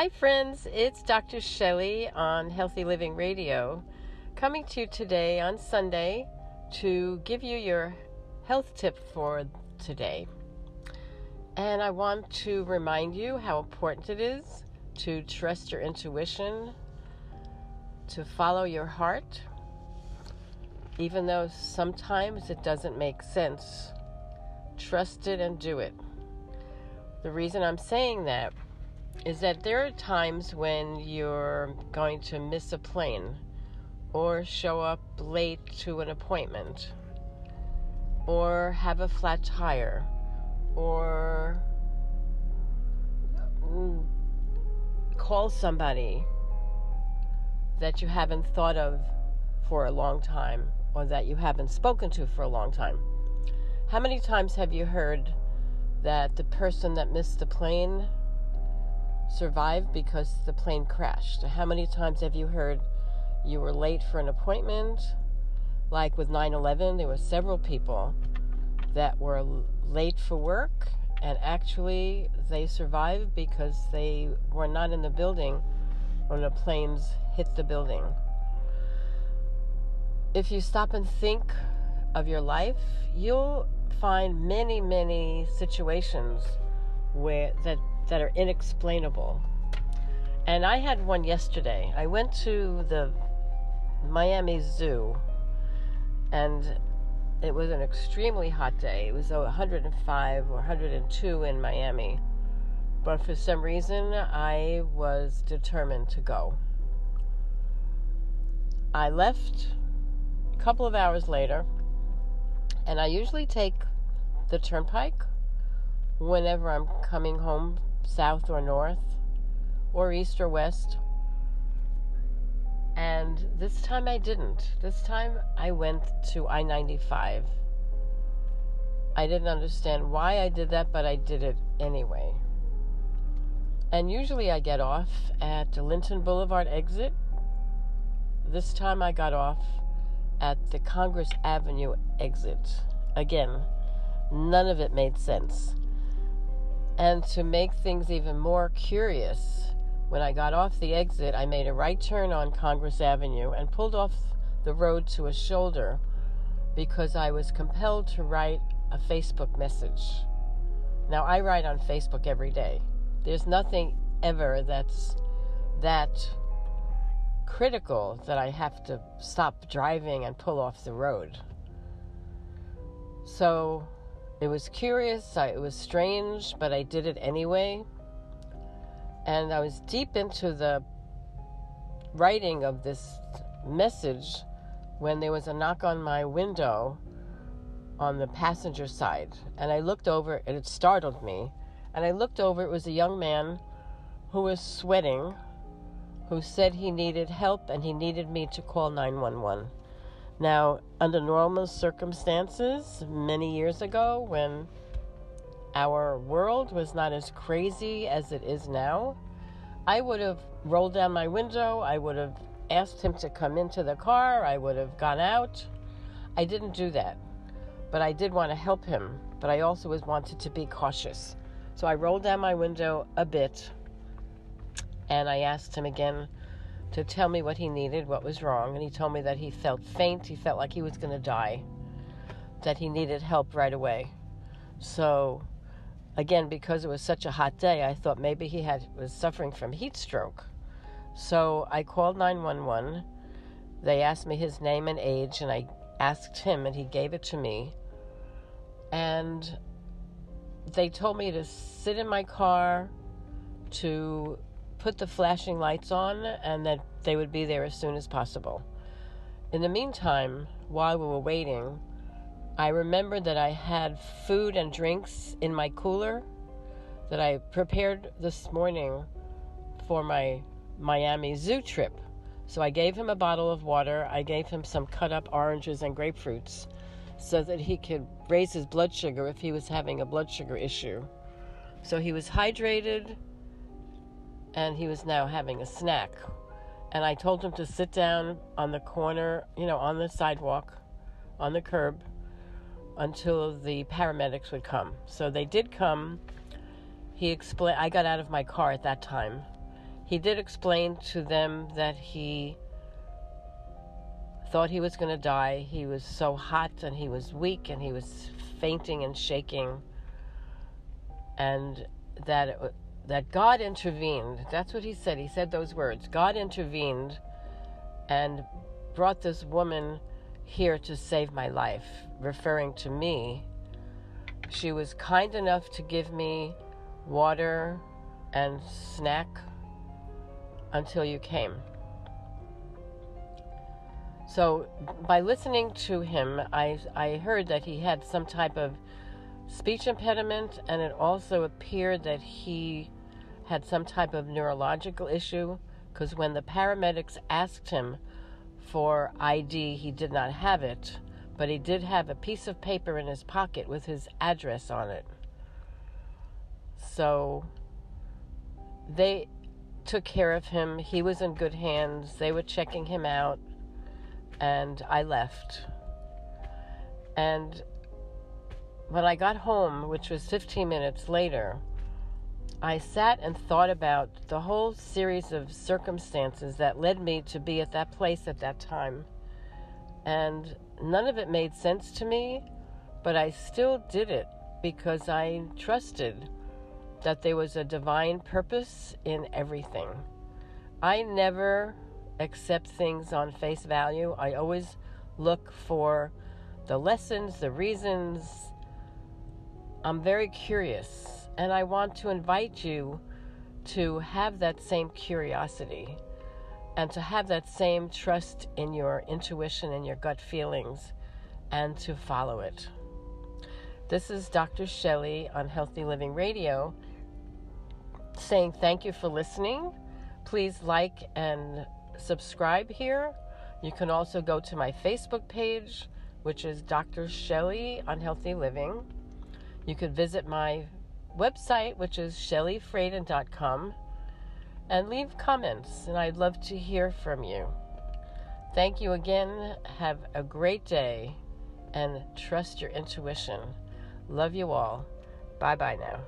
Hi friends, it's Dr. Shelley on Healthy Living Radio, coming to you today on Sunday to give you your health tip for today. And I want to remind you how important it is to trust your intuition, to follow your heart, even though sometimes it doesn't make sense. Trust it and do it. The reason I'm saying that is that there are times when you're going to miss a plane or show up late to an appointment or have a flat tire or call somebody that you haven't thought of for a long time or that you haven't spoken to for a long time. How many times have you heard that the person that missed the plane survived because the plane crashed? How many times have you heard you were late for an appointment? Like with 9/11, there were several people that were late for work, and actually they survived because they were not in the building when the planes hit the building. If you stop and think of your life, you'll find many, many situations where that are inexplainable. And I had one yesterday. I went to the Miami Zoo, and it was an extremely hot day. It was 105 or 102 in Miami. But for some reason, I was determined to go. I left a couple of hours later, and I usually take the turnpike whenever I'm coming home, south or north, or east or west. And this time I didn't. This time I went to I-95. I didn't understand why I did that, but I did it anyway. And usually I get off at the Linton Boulevard exit. This time I got off at the Congress Avenue exit. Again, none of it made sense. And to make things even more curious, when I got off the exit, I made a right turn on Congress Avenue and pulled off the road to a shoulder because I was compelled to write a Facebook message. Now, I write on Facebook every day. There's nothing ever that's that critical that I have to stop driving and pull off the road. So it was curious, it was strange, but I did it anyway. And I was deep into the writing of this message when there was a knock on my window on the passenger side. And I looked over, and it startled me. And I looked over, it was a young man who was sweating, who said he needed help and he needed me to call 911. Now, under normal circumstances, many years ago, when our world was not as crazy as it is now, I would have rolled down my window, I would have asked him to come into the car, I would have gone out. I didn't do that, but I did want to help him, but I also wanted to be cautious. So I rolled down my window a bit, and I asked him again to tell me what he needed, what was wrong, and he told me that he felt faint, he felt like he was going to die, that he needed help right away. So, again, because it was such a hot day, I thought maybe he was suffering from heat stroke. So I called 911. They asked me his name and age, and I asked him, and he gave it to me. And they told me to sit in my car, to put the flashing lights on, and that they would be there as soon as possible. In the meantime, while we were waiting, I remembered that I had food and drinks in my cooler that I prepared this morning for my Miami Zoo trip. So I gave him a bottle of water. I gave him some cut-up oranges and grapefruits so that he could raise his blood sugar if he was having a blood sugar issue. So he was hydrated, and he was now having a snack. And I told him to sit down on the corner, on the sidewalk, on the curb, until the paramedics would come. So they did come. I got out of my car at that time. He did explain to them that he thought he was going to die. He was so hot and he was weak and he was fainting and shaking, and that God intervened. That's what he said. He said those words. God intervened and brought this woman here to save my life, referring to me. She was kind enough to give me water and snack until you came. So by listening to him, I heard that he had some type of speech impediment, and it also appeared that he had some type of neurological issue, because when the paramedics asked him for ID, he did not have it, but he did have a piece of paper in his pocket with his address on it. So they took care of him. He was in good hands. They were checking him out, and I left. And when I got home, which was 15 minutes later, I sat and thought about the whole series of circumstances that led me to be at that place at that time. And none of it made sense to me, but I still did it because I trusted that there was a divine purpose in everything. I never accept things on face value. I always look for the lessons, the reasons. I'm very curious, and I want to invite you to have that same curiosity and to have that same trust in your intuition and your gut feelings and to follow it. This is Dr. Shelley on Healthy Living Radio saying thank you for listening. Please like and subscribe here. You can also go to my Facebook page, which is Dr. Shelley on Healthy Living. You could visit my website, which is shellyfraden.com, and leave comments, and I'd love to hear from you. Thank you again. Have a great day, and trust your intuition. Love you all. Bye-bye now.